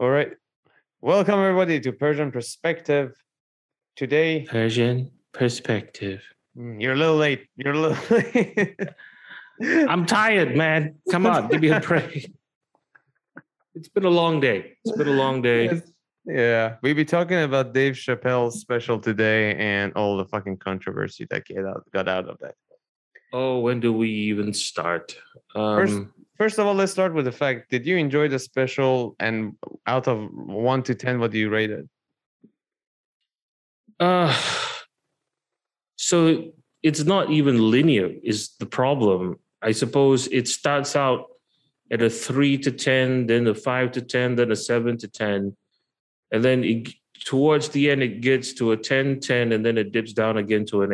All right. Welcome, everybody, to Persian Perspective. Today... Persian Perspective. You're a little late. I'm tired, man. Come on, give me a break. It's been a long day. Yes. Yeah. We'll be talking about Dave Chappelle's special today and all the fucking controversy that got out of that. Oh, when do we even start? First of all, let's start with the fact. Did you enjoy the special? And out of 1 to 10, what do you rate it? So it's not even linear is the problem. I suppose it starts out at a 3 to 10, then a 5 to 10, then a 7 to 10. And then towards the end, it gets to a 10-10, and then it dips down again to an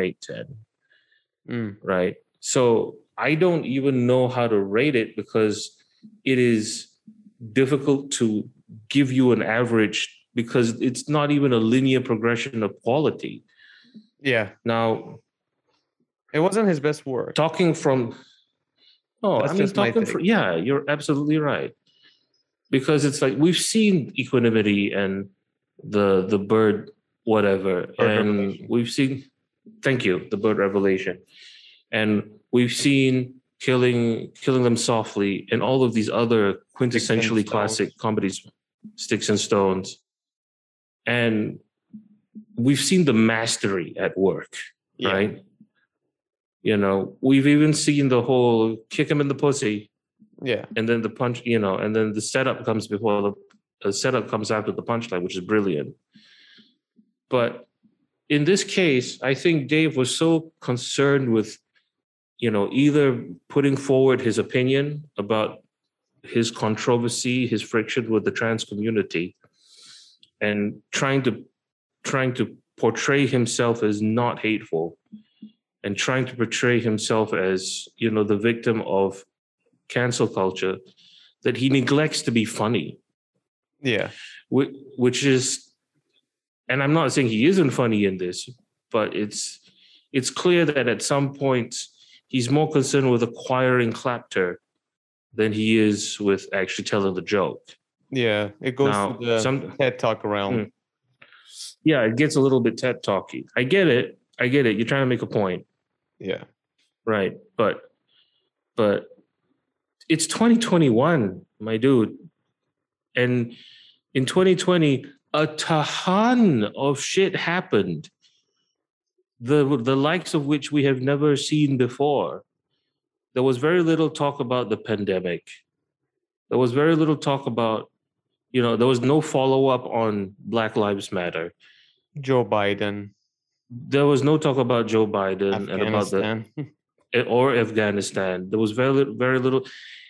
8-10. Right? So I don't even know how to rate it because it is difficult to give you an average because it's not even a linear progression of quality. Yeah. Now, it wasn't his best work. Yeah, you're absolutely right. Because it's like we've seen Equanimity and the Bird whatever, and we've seen the Bird Revelation, and we've seen Killing Them Softly, and all of these other quintessentially classic comedies, Sticks and Stones, and we've seen the mastery at work, yeah. Right? You know, we've even seen the whole kick him in the pussy, yeah, and then the punch, you know, and then the setup comes before the setup comes after the punchline, which is brilliant, but. In this case, I think Dave was so concerned with, you know, either putting forward his opinion about his controversy, his friction with the trans community, and trying to portray himself as not hateful, and trying to portray himself as, you know, the victim of cancel culture, that he neglects to be funny. Yeah. Which is... And I'm not saying he isn't funny in this, but it's clear that at some point he's more concerned with acquiring clapter than he is with actually telling the joke. Yeah, it goes to the TED Talk around. Yeah, it gets a little bit TED Talky. I get it. You're trying to make a point. Yeah. Right. But it's 2021, my dude. And in 2020... a ton of shit happened, the likes of which we have never seen before. There was very little talk about the pandemic. There was very little talk about, you know, there was no follow-up on Black Lives Matter. Joe Biden. There was no talk about Joe Biden and about Afghanistan. There was very little.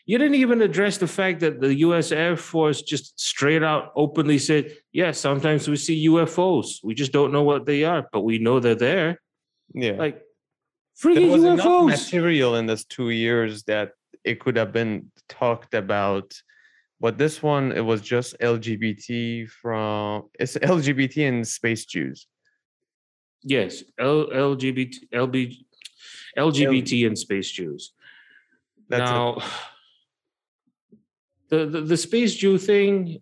You didn't even address the fact that the U.S. Air Force just straight out openly said, yeah, sometimes we see UFOs. We just don't know what they are, but we know they're there. Yeah. Like, freaking UFOs. There was enough material in this 2 years that it could have been talked about. But this one, it was just it's LGBT and space Jews. Yes, LGBT and space Jews. That's now... The space Jew thing,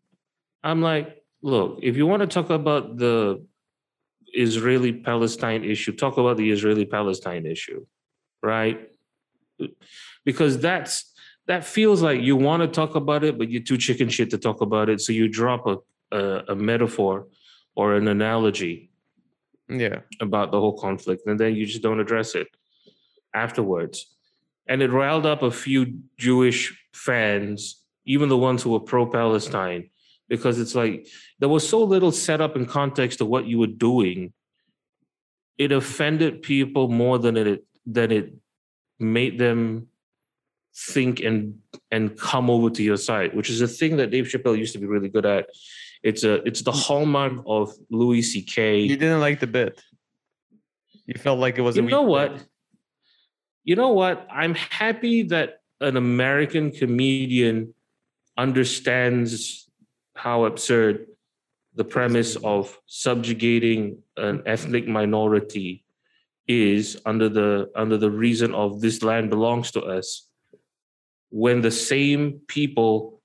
I'm like, look, if you want to talk about the Israeli-Palestine issue, talk about the Israeli-Palestine issue, right? Because that feels like you want to talk about it, but you're too chicken shit to talk about it, so you drop a metaphor or an analogy about the whole conflict, and then you just don't address it afterwards. And it riled up a few Jewish fans, even the ones who were pro-Palestine, because it's like there was so little setup and context to what you were doing. It offended people more than it made them think and come over to your side, which is a thing that Dave Chappelle used to be really good at. It's the hallmark of Louis C.K. You didn't like the bit. You felt like it was a weak bit. You know what? I'm happy that an American comedian understands how absurd the premise of subjugating an ethnic minority is under the reason of this land belongs to us, when the same people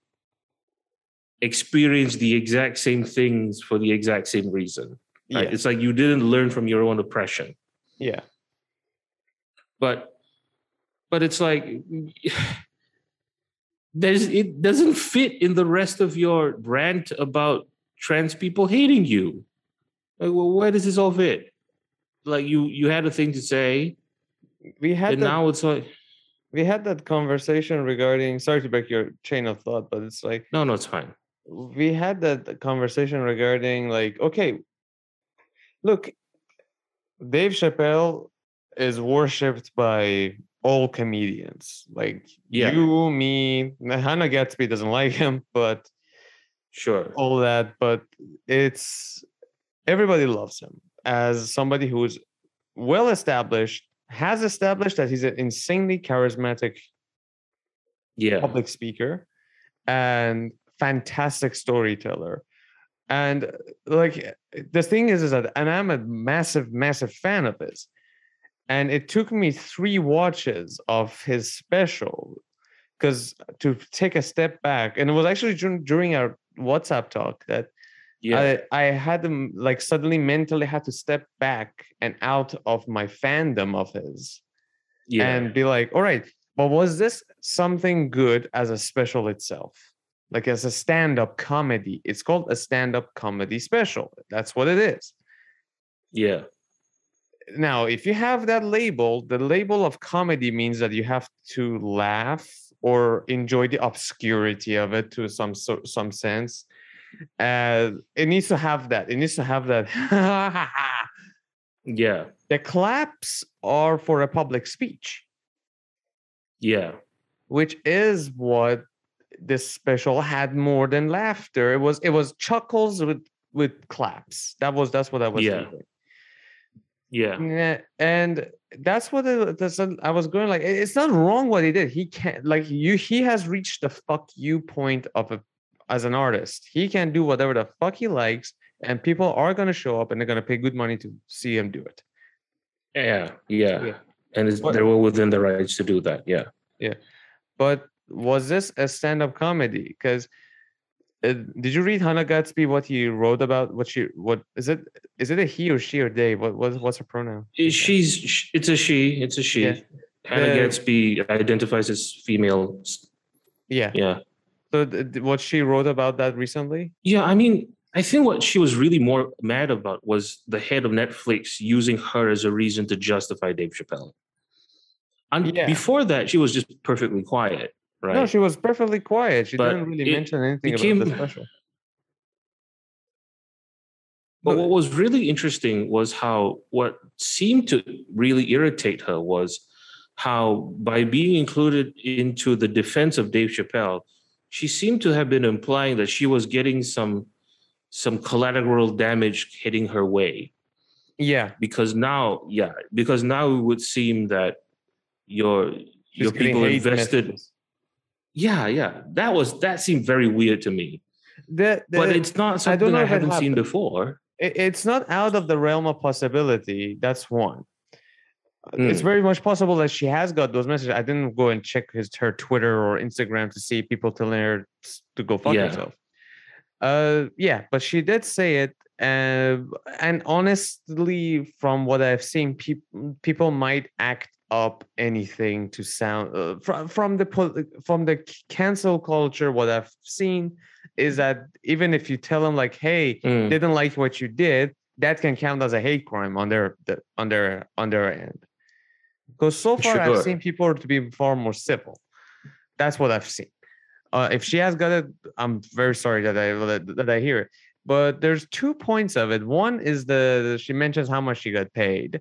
experience the exact same things for the exact same reason. Right? Yeah. It's like you didn't learn from your own oppression. Yeah. But it's like it doesn't fit in the rest of your rant about trans people hating you. Like, well, where does this all fit? Like you had a thing to say. Now it's like we had that conversation regarding. Sorry to break your chain of thought, but it's like no, it's fine. We had that conversation regarding like, okay, look, Dave Chappelle is worshipped by all comedians. Like you, me, Hannah Gadsby doesn't like him, but sure, all that. But it's everybody loves him as somebody who's well established, has established that he's an insanely charismatic public speaker and fantastic storyteller. And like the thing is that, and I'm a massive, massive fan of his. And it took me 3 watches of his special because to take a step back, and it was actually during our WhatsApp talk that I had them like suddenly mentally had to step back and out of my fandom of his and be like, all right, but was this something good as a special itself? Like as a stand-up comedy, it's called a stand-up comedy special. That's what it is. Yeah. Now, if you have that label, the label of comedy means that you have to laugh or enjoy the obscurity of it to some sense. It needs to have that. It needs to have that. Yeah. The claps are for a public speech. Yeah. Which is what this special had more than laughter. It was chuckles with claps. That's what I was thinking. Yeah, and that's what I was going like. It's not wrong what he did. He can't like you. He has reached the fuck you point as an artist. He can do whatever the fuck he likes, and people are gonna show up and they're gonna pay good money to see him do it. Yeah. And they're well within the rights to do that. Yeah. But was this a stand-up comedy? Because did you read Hannah Gadsby? What he wrote about? What is it? Is it a he or she or they? What's her pronoun? She's. It's a she. It's a she. Yeah. Hannah Gadsby identifies as female. Yeah. So what she wrote about that recently? Yeah, I mean, I think what she was really more mad about was the head of Netflix using her as a reason to justify Dave Chappelle. And before that, she was just perfectly quiet. Right. No, she was perfectly quiet. She didn't really mention anything about the special. But what was really interesting was how what seemed to really irritate her was how by being included into the defense of Dave Chappelle, she seemed to have been implying that she was getting some collateral damage hitting her way. Yeah. Because now it would seem that your people invested... Messages. Yeah. That seemed very weird to me. But it's not something I haven't seen before. It's not out of the realm of possibility. That's one. It's very much possible that she has got those messages. I didn't go and check her Twitter or Instagram to see people telling her to go fuck herself. But she did say it. And honestly, from what I've seen, people might act up anything to sound from the cancel culture. What I've seen is that even if you tell them like, "Hey, didn't like what you did," that can count as a hate crime on their end. Because so far I've seen people to be far more civil. That's what I've seen. If she has got it, I'm very sorry that I hear it. But there's 2 points of it. One is she mentions how much she got paid.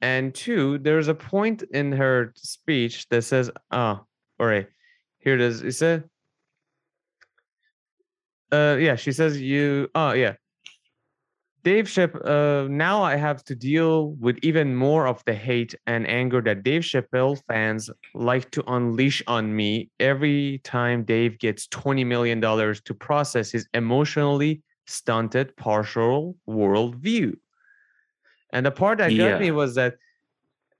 And 2, there's a point in her speech that says, all right, here it is. It said, she says, Dave Chappelle, now I have to deal with even more of the hate and anger that Dave Chappelle fans like to unleash on me every time Dave gets $20 million to process his emotionally stunted partial worldview. And the part that got me was that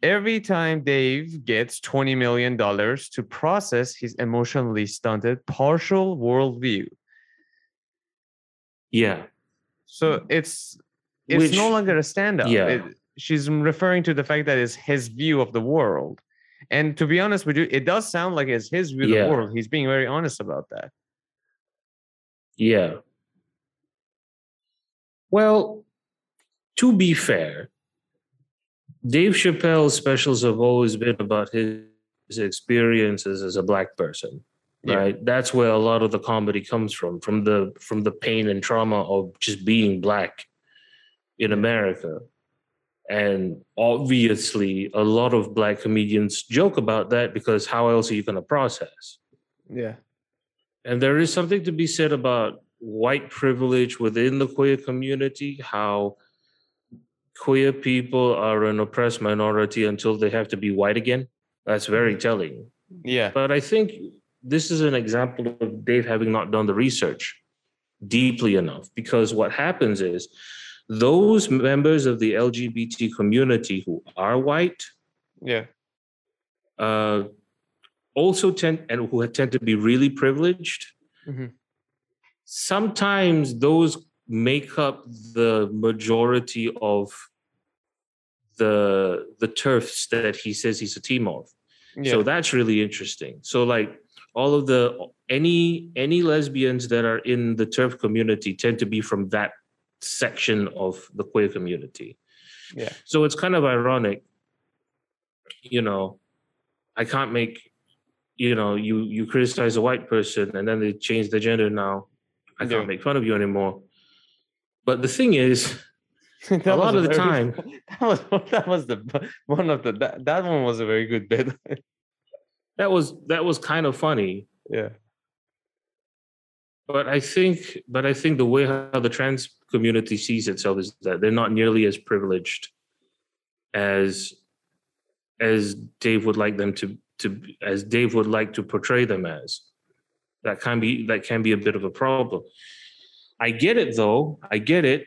every time Dave gets $20 million to process his emotionally stunted partial worldview, Yeah. So it's no longer a stand-up. Yeah. She's referring to the fact that it's his view of the world. And to be honest with you, it does sound like it's his view of the world. He's being very honest about that. Yeah. Well, to be fair, Dave Chappelle's specials have always been about his experiences as a black person. Yeah. Right? That's where a lot of the comedy comes from the pain and trauma of just being black in America. And obviously, a lot of black comedians joke about that because how else are you going to process? Yeah. And there is something to be said about white privilege within the queer community, how queer people are an oppressed minority until they have to be white again. That's very telling. Yeah. But I think this is an example of Dave having not done the research deeply enough, because what happens is those members of the LGBT community who are white, also tend, and who tend to be really privileged, mm-hmm. sometimes those make up the majority of the turfs that he says he's a team of. Yeah. So that's really interesting. So like all of any lesbians that are in the turf community tend to be from that section of the queer community. Yeah. So it's kind of ironic, you know, I can't make, you know, you criticize a white person and then they change the gender now. I can't make fun of you anymore. But the thing is, a lot of the time... That one was a very good bit. That was kind of funny. Yeah. But I think the way how the trans community sees itself is that they're not nearly as privileged as Dave would like them as Dave would like to portray them as. That can be a bit of a problem. I get it though. I get it.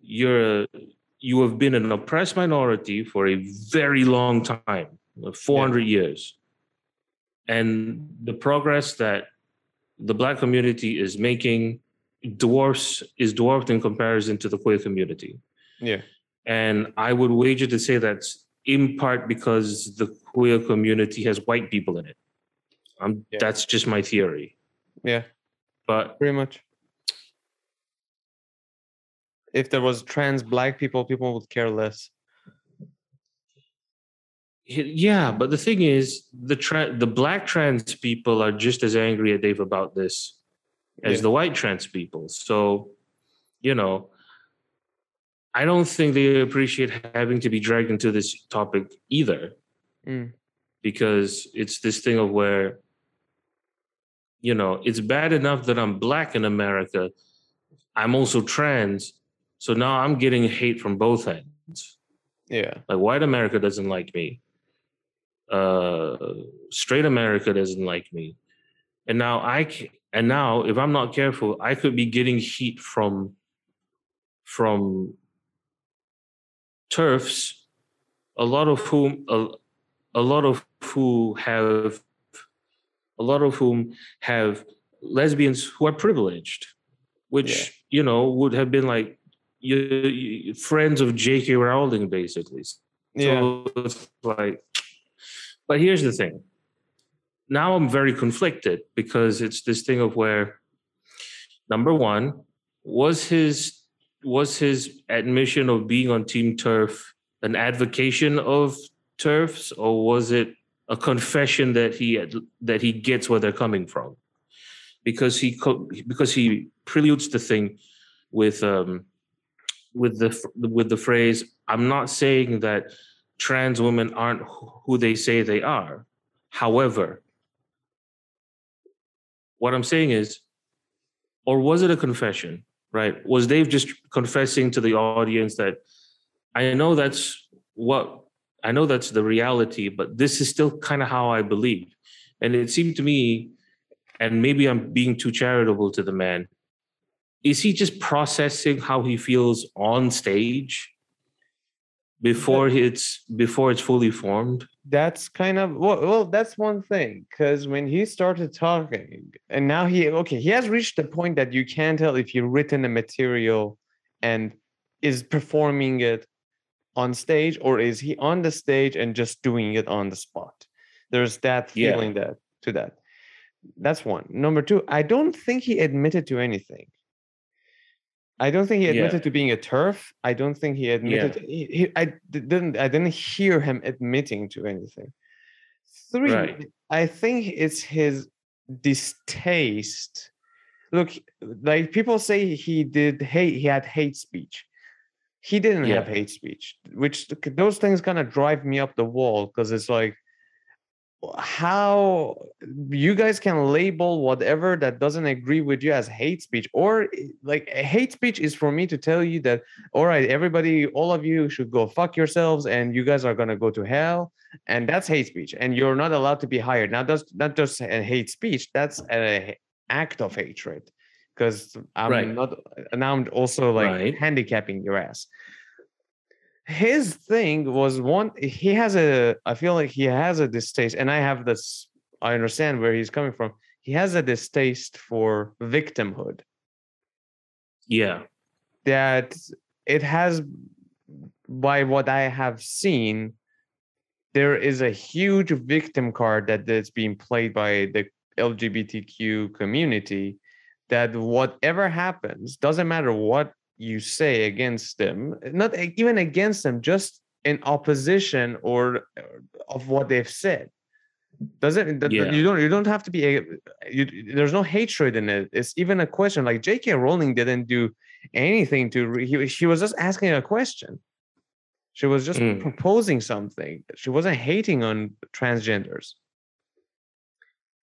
You have been an oppressed minority for a very long time, 400 years. And the progress that the black community is making is dwarfed in comparison to the queer community. Yeah. And I would wager to say that's in part because the queer community has white people in it. That's just my theory. Yeah. But pretty much. If there was trans black people would care less. Yeah, but the thing is, the black trans people are just as angry at Dave about this as the white trans people. So, you know, I don't think they appreciate having to be dragged into this topic either, because it's this thing of where, you know, it's bad enough that I'm black in America. I'm also trans. So now I'm getting hate from both ends. Yeah. Like white America doesn't like me. Straight America doesn't like me. And now now if I'm not careful, I could be getting heat from TERFs, a lot of whom have lesbians who are privileged, which you know would have been like you friends of J.K. Rowling, basically. So it's like, but here's the thing. Now I'm very conflicted because it's this thing of where, number one, was his admission of being on Team TERF an advocation of TERFs, or was it a confession that he gets where they're coming from? Because he preludes the thing with the phrase, "I'm not saying that trans women aren't who they say they are. However, what I'm saying is," or was it a confession, right? Was Dave just confessing to the audience that I know that's the reality, but this is still kind of how I believe? And it seemed to me, and maybe I'm being too charitable to the man, is he just processing how he feels on stage before it's fully formed? That's kind of, well, that's one thing, because when he started talking, and now he has reached the point that you can't tell if you've written the material and is performing it on stage, or is he on the stage and just doing it on the spot. There's that feeling that. That's one. Number two, I don't think he admitted to anything. I don't think he admitted to being a TERF. I don't think he admitted. I didn't hear him admitting to anything. Three, I think it's his distaste. Look, like people say he had hate speech. He didn't have hate speech, which those things kind of drive me up the wall, because it's like, how you guys can label whatever that doesn't agree with you as hate speech, or like hate speech is for me to tell you that, all right, everybody, all of you should go fuck yourselves and you guys are going to go to hell. And that's hate speech. And you're not allowed to be hired. Now that's not just a hate speech. That's an act of hatred, because I'm not, now I'm also like handicapping your ass. His thing was I feel like he has a distaste, and I understand where he's coming from. He has a distaste for victimhood. Yeah. That it has, by what I have seen, there is a huge victim card that's being played by the LGBTQ community, that whatever happens, doesn't matter what you say against them, not even against them, just in opposition or of what they've said. You don't have to be. There's no hatred in it. It's even a question. Like J.K. Rowling didn't do anything to. She was just asking a question. She was just proposing something. She wasn't hating on transgenders.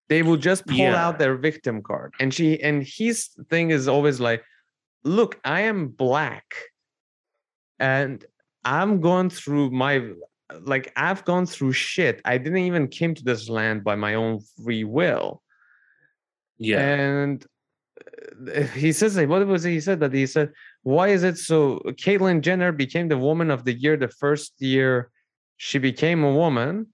They will just pull out their victim card, and his thing is always like, look, I am Black, and I'm going through I've gone through shit. I didn't even came to this land by my own free will. Yeah. And he says, what was it he said? That he said, why is it so Caitlyn Jenner became the woman of the year the first year she became a woman,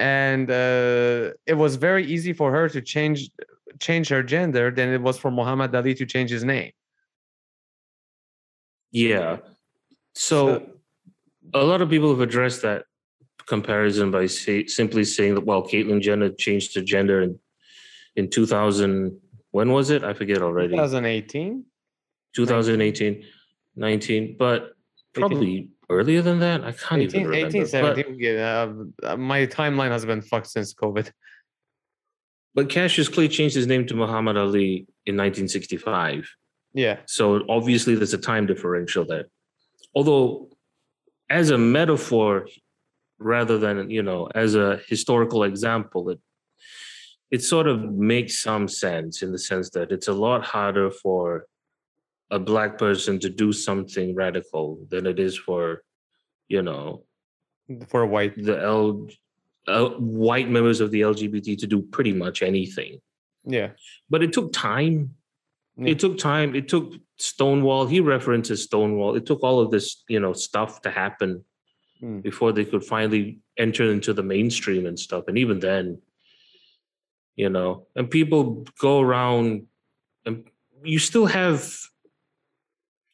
and it was very easy for her to change her gender than it was for Muhammad Ali to change his name. Yeah. So a lot of people have addressed that comparison by simply saying that, well, Caitlyn Jenner changed her gender in 2000. When was it? I forget already. 2018? 2018, 19. But probably 18. Earlier than that. I can't even remember. 18, 17. My timeline has been fucked since COVID. But Cassius Clay changed his name to Muhammad Ali in 1965. Yeah. So obviously there's a time differential there. Although as a metaphor, rather than, as a historical example, it sort of makes some sense, in the sense that it's a lot harder for a Black person to do something radical than it is for, for a white, white members of the LGBT to do pretty much anything. Yeah. But it took time. Yeah. It took time. It took Stonewall. He references Stonewall. It took all of this, stuff to happen before they could finally enter into the mainstream and stuff. And even then, and people go around, and you still have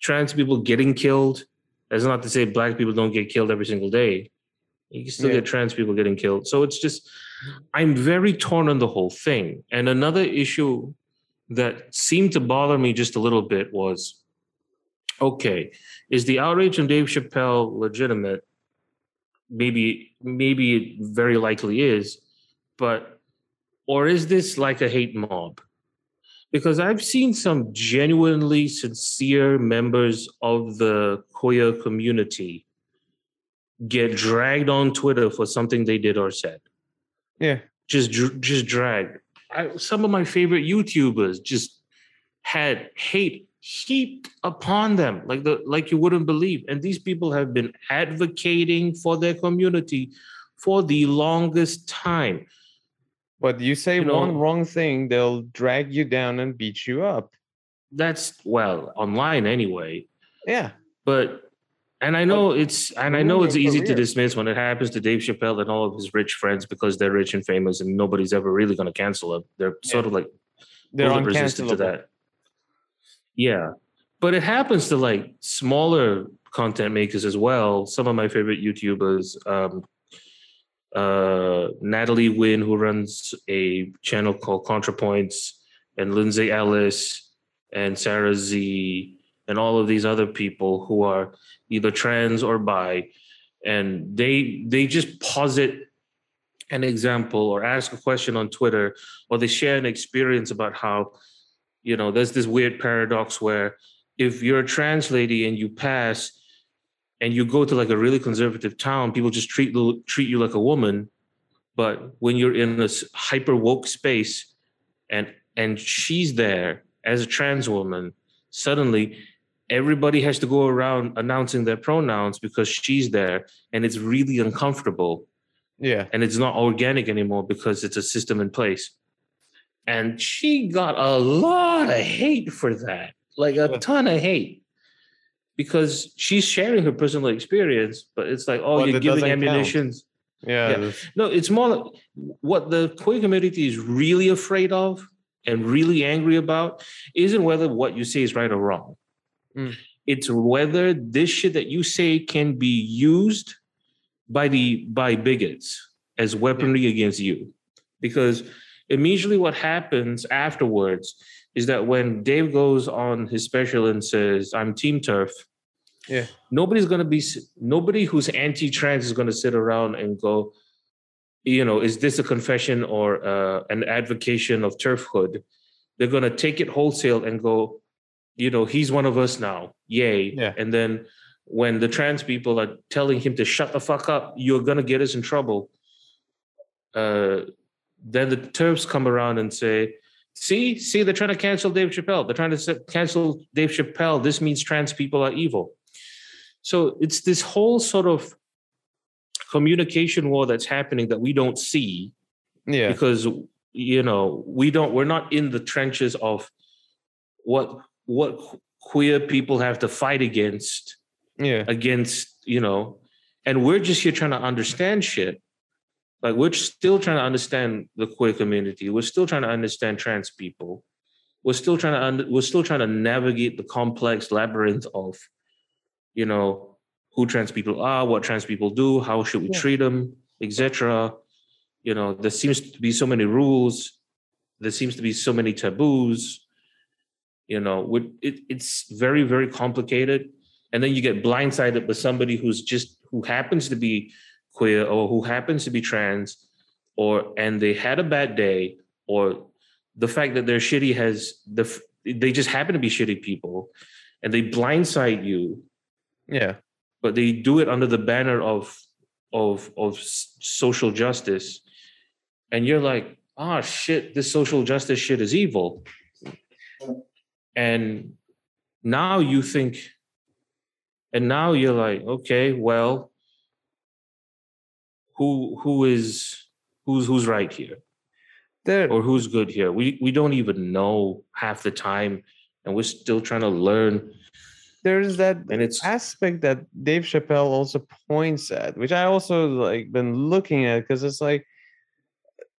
trans people getting killed. That's not to say Black people don't get killed every single day. You can still get trans people getting killed. So it's just, I'm very torn on the whole thing. And another issue that seemed to bother me just a little bit was, okay, is the outrage on Dave Chappelle legitimate? Maybe it very likely is, or is this like a hate mob? Because I've seen some genuinely sincere members of the queer community get dragged on Twitter for something they did or said. Yeah. Just dragged. Some of my favorite YouTubers just had hate heaped upon them, like you wouldn't believe. And these people have been advocating for their community for the longest time. But you say one wrong thing, they'll drag you down and beat you up. That's online anyway. Yeah. But And I know it's easy to dismiss when it happens to Dave Chappelle and all of his rich friends because they're rich and famous and nobody's ever really going to cancel them. They're sort of like they're resistant to that. Yeah, but it happens to like smaller content makers as well. Some of my favorite YouTubers, Natalie Wynn, who runs a channel called ContraPoints, and Lindsay Ellis and Sarah Z, and all of these other people who are either trans or bi, and they just posit an example or ask a question on Twitter, or they share an experience about how, you know, there's this weird paradox where if you're a trans lady and you pass and you go to like a really conservative town, people just treat you like a woman. But when you're in this hyper woke space and she's there as a trans woman, suddenly everybody has to go around announcing their pronouns because she's there, and it's really uncomfortable. Yeah. And it's not organic anymore because it's a system in place. And she got a lot of hate for that, like a ton of hate, because she's sharing her personal experience, but it's like, oh, you're giving ammunition. Yeah. No, it's more like what the queer community is really afraid of and really angry about isn't whether what you say is right or wrong. Mm. It's whether this shit that you say can be used by bigots as weaponry against you. Because immediately what happens afterwards is that when Dave goes on his special and says, I'm Team Turf, nobody who's anti-trans is going to sit around and go, you know, is this a confession or an advocation of turfhood? They're going to take it wholesale and go, you know, he's one of us now. Yay. Yeah. And then when the trans people are telling him to shut the fuck up, you're going to get us in trouble. Then the turfs come around and say, see, they're trying to cancel Dave Chappelle. They're trying to cancel Dave Chappelle. This means trans people are evil. So it's this whole sort of communication war that's happening that we don't see. Yeah. Because, you know, we're not in the trenches of what queer people have to fight against, you know, and we're just here trying to understand shit. Like, we're still trying to understand the queer community. We're still trying to understand trans people. We're still trying to navigate the complex labyrinth of, you know, who trans people are, what trans people do, how should we treat them, etc. You know, there seems to be so many rules. There seems to be so many taboos. You know, it's very, very complicated. And then you get blindsided by somebody who happens to be queer or who happens to be trans, and they had a bad day, or the fact that they're shitty they just happen to be shitty people, and they blindside you. Yeah. But they do it under the banner of social justice. And you're like, ah, shit, this social justice shit is evil. And now you think, and now you're like, okay, well, who's right here, or who's good here? We don't even know half the time, and we're still trying to learn. There's that aspect that Dave Chappelle also points at, which I also like been looking at, because it's like,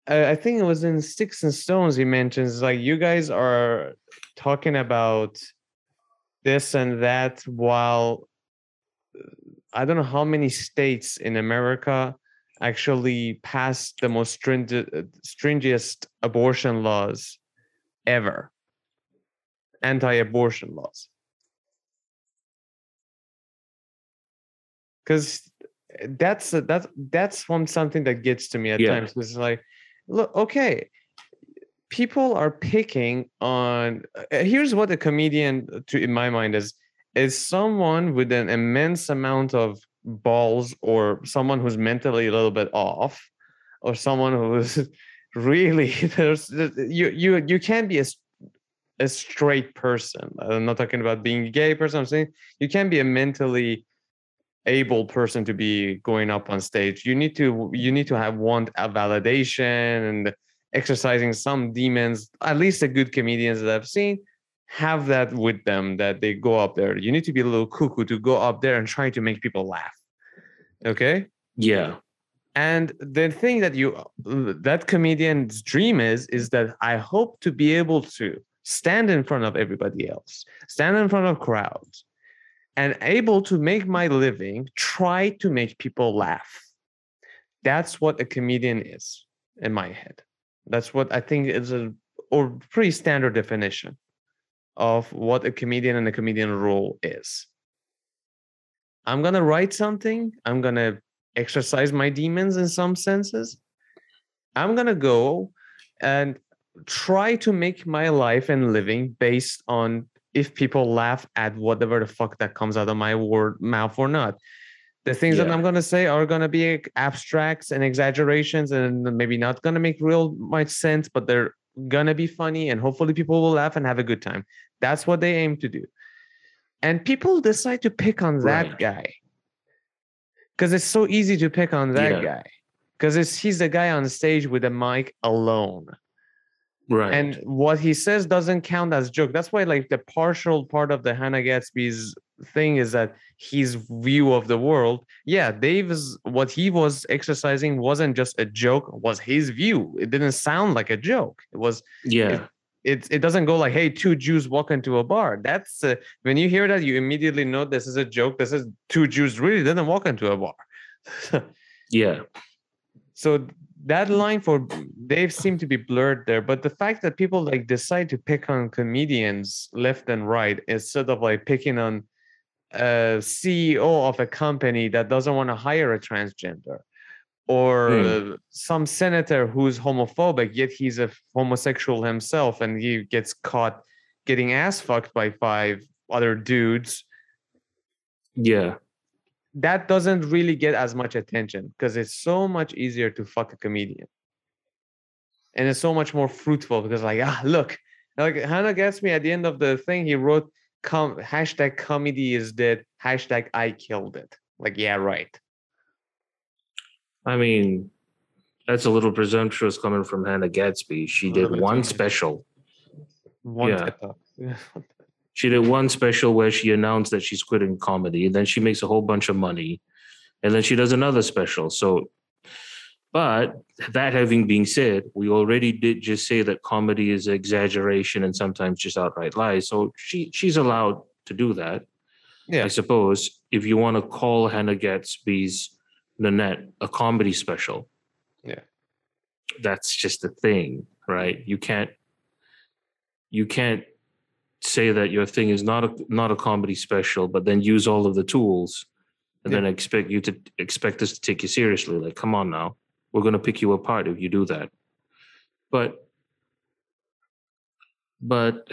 I think it was in Sticks and Stones he mentions, like, you guys are talking about this and that, while I don't know how many states in America actually passed the most stringent abortion laws ever, anti-abortion laws. Because that's one something that gets to me at times. It's like, look, okay, people are picking on. Here's what a comedian, in my mind, is someone with an immense amount of balls, or someone who's mentally a little bit off, or someone who's really you can't be a straight person. I'm not talking about being a gay person. I'm saying you can't be a mentally able person to be going up on stage. You need to want a validation and exercising some demons. At least the good comedians that I've seen have that with them, that they go up there. You need to be a little cuckoo to go up there and try to make people laugh. Okay? Yeah. And the thing that that comedian's dream is that I hope to be able to stand in front of everybody else, stand in front of crowds, and able to make my living, try to make people laugh. That's what a comedian is in my head. That's what I think is a pretty standard definition of what a comedian and a comedian role is. I'm going to write something. I'm going to exercise my demons in some senses. I'm going to go and try to make my life and living based on if people laugh at whatever the fuck that comes out of my mouth or not. The things that I'm going to say are going to be abstracts and exaggerations and maybe not going to make real much sense, but they're going to be funny and hopefully people will laugh and have a good time. That's what they aim to do. And people decide to pick on that guy because it's so easy to pick on that guy because he's the guy on stage with a mic alone. Right. And what he says doesn't count as joke. That's why like the partial part of the Hannah Gadsby's thing is that his view of the world, Dave's, what he was exercising wasn't just a joke, was his view. It didn't sound like a joke. It was it doesn't go like, hey, two Jews walk into a bar. That's when you hear that, you immediately know this is a joke. This is two Jews really didn't walk into a bar. So that line for Dave seemed to be blurred there, but the fact that people like decide to pick on comedians left and right instead of like picking on a CEO of a company that doesn't want to hire a transgender or some senator who's homophobic, yet he's a homosexual himself and he gets caught getting ass fucked by five other dudes. Yeah. That doesn't really get as much attention because it's so much easier to fuck a comedian. And it's so much more fruitful because like, look, like Hannah Gadsby at the end of the thing, he wrote hashtag comedy is dead, hashtag I killed it. Like, yeah, right. I mean, that's a little presumptuous coming from Hannah Gadsby. She did one special. She did one special where she announced that she's quitting comedy, and then she makes a whole bunch of money, and then she does another special. So, but that having been said, we already did just say that comedy is exaggeration and sometimes just outright lies. So she's allowed to do that. Yeah. I suppose if you want to call Hannah Gadsby's Nanette a comedy special. Yeah. That's just a thing, right? You can't say that your thing is not a comedy special, but then use all of the tools and then expect us to take you seriously. Like, come on now, we're going to pick you apart if you do that. But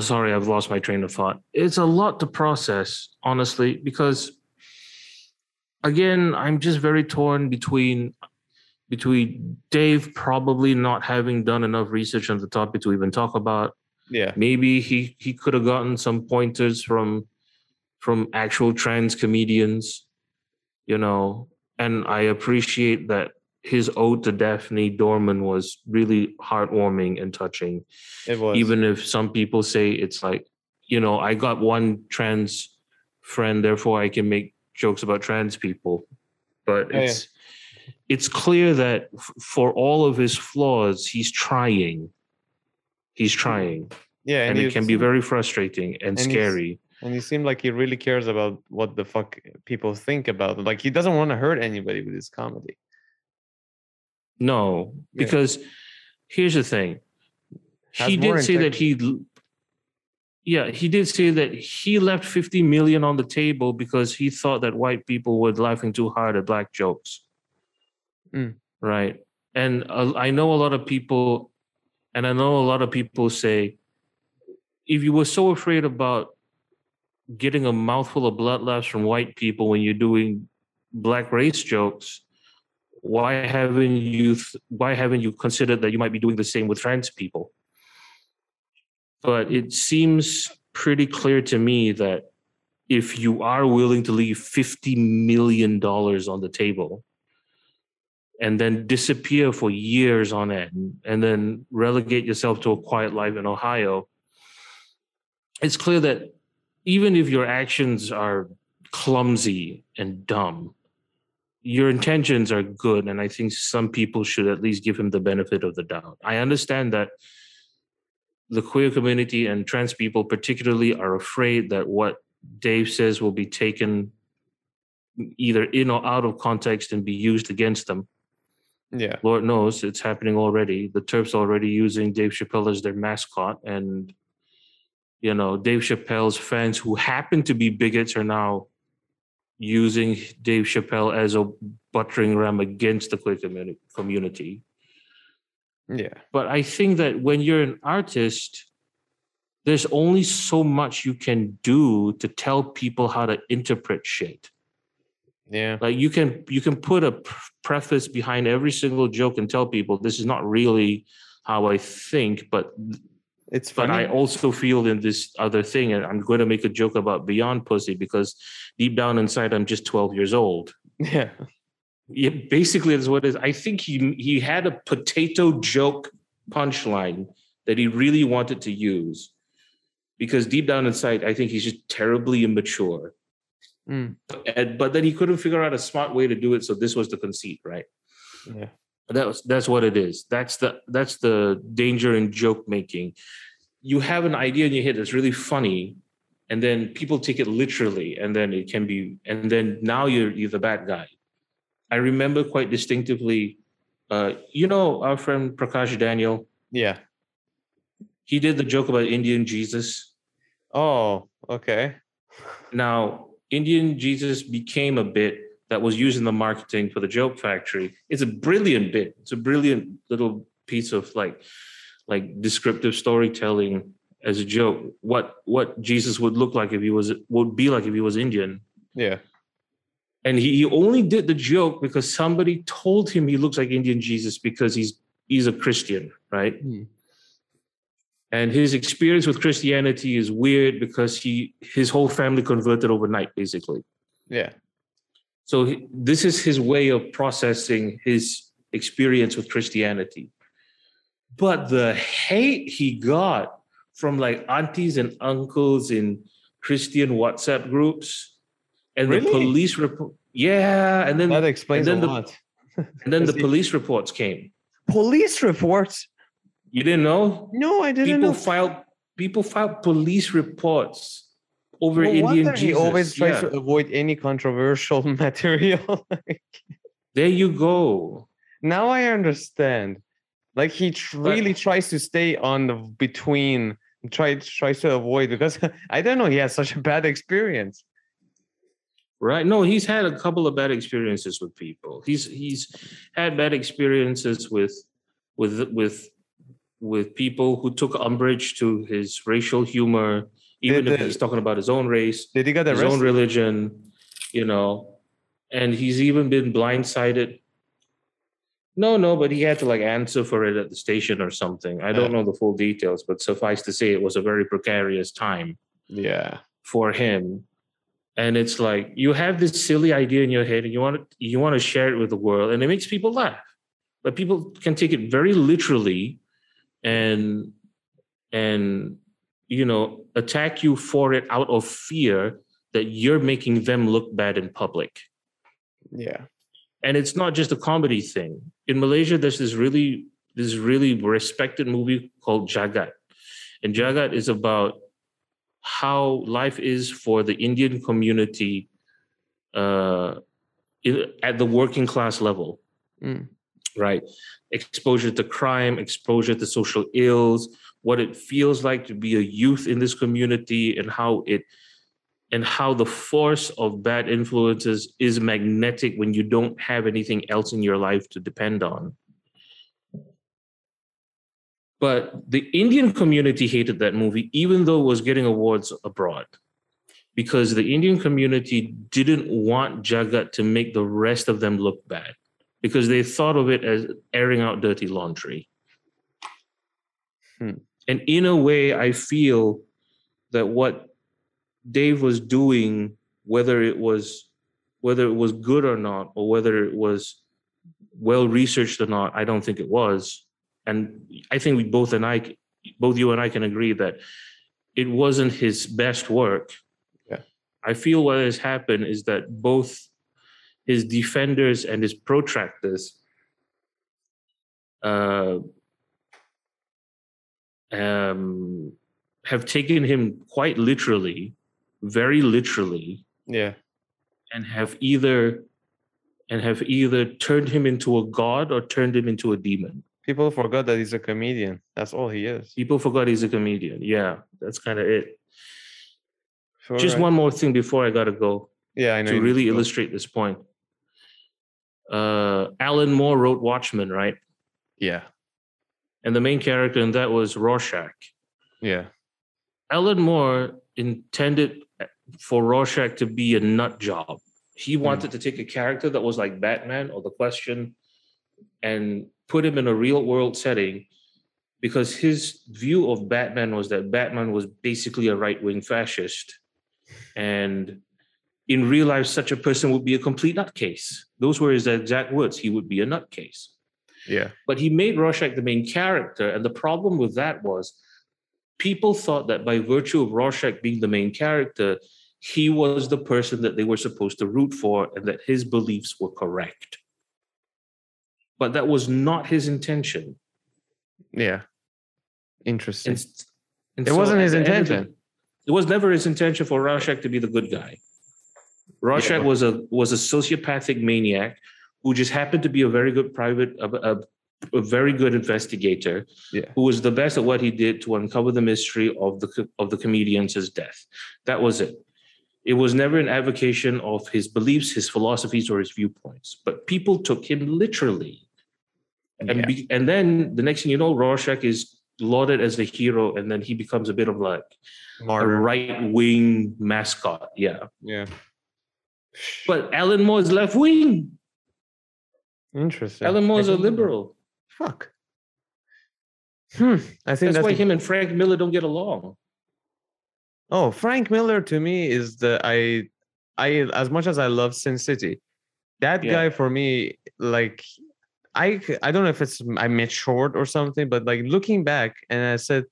sorry, I've lost my train of thought. It's a lot to process, honestly, because again, I'm just very torn between Dave probably not having done enough research on the topic to even talk about. Yeah. Maybe he could have gotten some pointers from actual trans comedians, you know, and I appreciate that his ode to Daphne Dorman was really heartwarming and touching. It was. Even if some people say it's like, you know, I got one trans friend, therefore I can make jokes about trans people. But it's clear that for all of his flaws, he's trying. He's trying. Yeah. And it can be very frustrating and scary. And he seemed like he really cares about what the fuck people think about. Like, he doesn't want to hurt anybody with his comedy. No, because here's the thing. He did say that he left $50 million on the table because he thought that white people were laughing too hard at black jokes. Mm. Right. And I know a lot of people say, if you were so afraid about getting a mouthful of blood laughs from white people when you're doing black race jokes, why haven't you considered that you might be doing the same with trans people? But it seems pretty clear to me that if you are willing to leave $50 million on the table, and then disappear for years on end, and then relegate yourself to a quiet life in Ohio, it's clear that even if your actions are clumsy and dumb, your intentions are good. And I think some people should at least give him the benefit of the doubt. I understand that the queer community and trans people particularly are afraid that what Dave says will be taken either in or out of context and be used against them. Yeah. Lord knows it's happening already. The Terps are already using Dave Chappelle as their mascot. And, you know, Dave Chappelle's fans who happen to be bigots are now using Dave Chappelle as a buttering ram against the queer community. Yeah. But I think that when you're an artist, there's only so much you can do to tell people how to interpret shit. Yeah. Like you can put a preface behind every single joke and tell people this is not really how I think, but it's funny. But I also feel in this other thing, and I'm going to make a joke about Beyond Pussy because deep down inside I'm just 12 years old. Yeah. Yeah, basically is what it is. I think he had a potato joke punchline that he really wanted to use because deep down inside, I think he's just terribly immature. Mm. But then he couldn't figure out a smart way to do it, so this was the conceit, right? Yeah, that's what it is. That's the danger in joke making. You have an idea in your head that's really funny, and then people take it literally, and then it can be, and then now you're the bad guy. I remember quite distinctively, you know, our friend Prakash Daniel. Yeah. He did the joke about Indian Jesus. Oh, okay. Now, Indian Jesus became a bit that was used in the marketing for the Joke Factory. It's a brilliant bit. It's a brilliant little piece of like descriptive storytelling as a joke. What Jesus would look like if he was, would be like if he was Indian. Yeah. And he only did the joke because somebody told him he looks like Indian Jesus because he's a Christian, right? Mm. And his experience with Christianity is weird because his whole family converted overnight, basically. Yeah. So this is his way of processing his experience with Christianity. But the hate he got from like aunties and uncles in Christian WhatsApp groups. And really? The police report, yeah, and then that explains a lot. And then the police reports came. Police reports? You didn't know? No, I didn't. People filed police reports over Indian Jesus. He always tries to avoid any controversial material. There you go. Now I understand. Like really tries to stay on the between. Tries to avoid because I don't know. He has such a bad experience. Right? No, he's had a couple of bad experiences with people. He's had bad experiences with people who took umbrage to his racial humor, even if he's talking about his own race, his own religion, you know. And he's even been blindsided. No, but he had to like answer for it at the station or something. I don't know the full details, but suffice to say, it was a very precarious time. Yeah, for him. And it's like you have this silly idea in your head and you want to share it with the world and it makes people laugh. But people can take it very literally and you know, attack you for it out of fear that you're making them look bad in public. Yeah. And it's not just a comedy thing. In Malaysia, there's this really respected movie called Jagat. And Jagat is about how life is for the Indian community at the working class level, right? Exposure to crime, exposure to social ills, what it feels like to be a youth in this community and how the force of bad influences is magnetic when you don't have anything else in your life to depend on. But the Indian community hated that movie, even though it was getting awards abroad, because the Indian community didn't want Jagat to make the rest of them look bad, because they thought of it as airing out dirty laundry. Hmm. And in a way, I feel that what Dave was doing, whether it was good or not, or whether it was well-researched or not, I don't think it was. And I think we both and I, both you and I can agree that it wasn't his best work. Yeah. I feel what has happened is that both his defenders and his protractors have taken him quite literally, very literally, yeah, and have either turned him into a god or turned him into a demon. People forgot that he's a comedian. That's all he is. People forgot he's a comedian. Yeah, that's kind of it. Sure, just right. One more thing before I gotta go. Yeah, I know. To really illustrate this point, Alan Moore wrote Watchmen, right? Yeah. And the main character in that was Rorschach. Yeah. Alan Moore intended for Rorschach to be a nut job. He wanted to take a character that was like Batman or The Question and put him in a real world setting, because his view of Batman was that Batman was basically a right-wing fascist. And in real life, such a person would be a complete nutcase. Those were his exact words. He would be a nutcase. Yeah. But he made Rorschach the main character. And the problem with that was people thought that by virtue of Rorschach being the main character, he was the person that they were supposed to root for and that his beliefs were correct. But that was not his intention. Yeah. Interesting. And it wasn't his intention. It was never his intention for Rorschach to be the good guy. Rorschach was a sociopathic maniac who just happened to be a very good very good investigator, who was the best at what he did to uncover the mystery of the comedian's death. That was it. It was never an avocation of his beliefs, his philosophies, or his viewpoints. But people took him literally, and then the next thing you know, Rorschach is lauded as the hero, and then he becomes a bit of like a right-wing mascot. Yeah, yeah. But Alan Moore is left-wing. Interesting. Alan Moore's a liberal. Fuck. I think that's why him and Frank Miller don't get along. Oh, Frank Miller to me is I as much as I love Sin City, that guy for me, like, I don't know if it's I matured or something, but like looking back and I said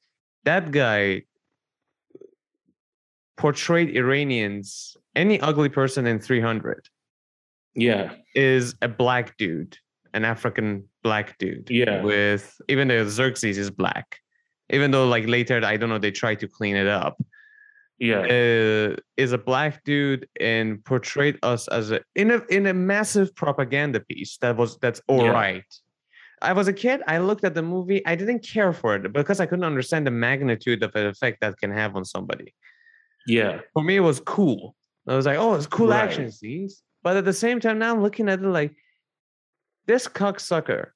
that guy portrayed Iranians, any ugly person in 300. Yeah, is a black dude, an African black dude. Yeah, with even though Xerxes is black, even though like later I don't know they try to clean it up. Yeah, is a black dude and portrayed us as in a massive propaganda piece that's all right. I was a kid. I looked at the movie. I didn't care for it because I couldn't understand the magnitude of an effect that can have on somebody. Yeah, for me it was cool. I was like, oh, it's cool action scenes. But at the same time, now I'm looking at it like this cocksucker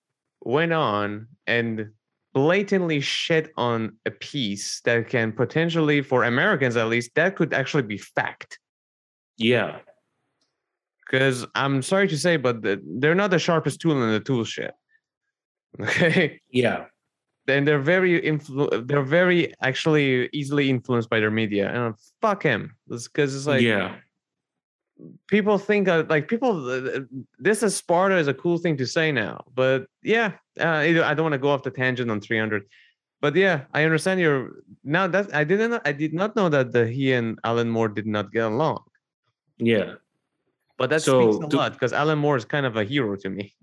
went on and blatantly shit on a piece that can potentially, for Americans at least, that could actually be fact. Yeah. Because I'm sorry to say, but they're not the sharpest tool in the tool shed. Okay? Yeah. And they're very actually easily influenced by their media. And fuck him. Because it's like... yeah. People think this is Sparta is a cool thing to say now, but I don't want to go off the tangent on 300, but yeah, I understand your now that I did not know that he and Alan Moore did not get along. Yeah, but that speaks a lot because Alan Moore is kind of a hero to me.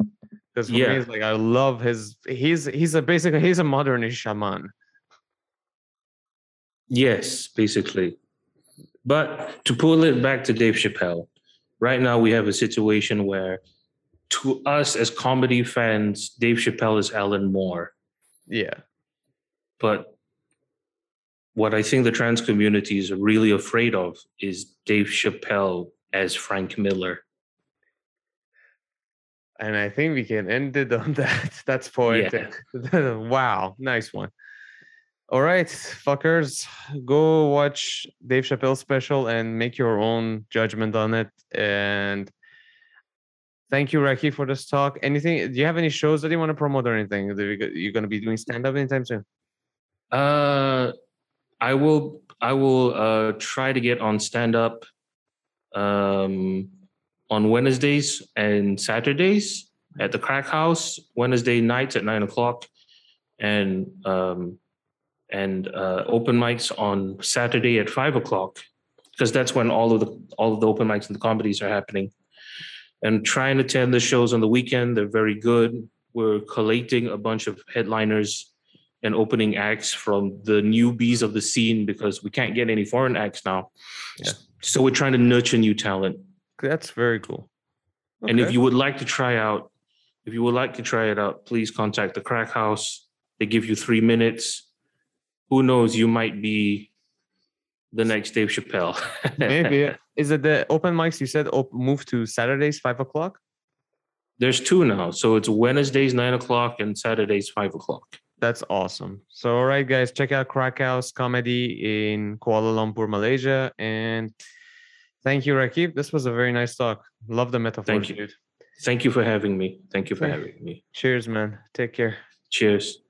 Because for me, it's like I love his. He's basically a modernist shaman. Yes, basically. But to pull it back to Dave Chappelle, right now we have a situation where to us as comedy fans, Dave Chappelle is Alan Moore. Yeah. But what I think the trans community is really afraid of is Dave Chappelle as Frank Miller. And I think we can end it on that. That's poetic. Yeah. Wow. Nice one. All right, fuckers, go watch Dave Chappelle's special and make your own judgment on it. And thank you, Raki, for this talk. Anything? Do you have any shows that you want to promote or anything? You're going to be doing stand-up anytime soon? I will try to get on stand-up on Wednesdays and Saturdays. at the Crack House Wednesday nights at 9 o'clock, and open mics on Saturday at 5 o'clock, because that's when all of the open mics and the comedies are happening. And try and attend the shows on the weekend. They're very good. We're collating a bunch of headliners and opening acts from the newbies of the scene, because we can't get any foreign acts now. Yeah. So we're trying to nurture new talent. That's very cool. Okay. And if you would like to try it out, please contact the Crack House. They give you 3 minutes. Who knows? You might be the next Dave Chappelle. Maybe. Is it the open mics you said move to Saturdays, 5 o'clock? There's two now. So it's Wednesdays, 9 o'clock, and Saturdays, 5 o'clock. That's awesome. So, all right, guys, check out Crack House Comedy in Kuala Lumpur, Malaysia. And thank you, Rakib. This was a very nice talk. Love the metaphor. Thank you. Dude. Thank you for having me. Cheers, man. Take care. Cheers.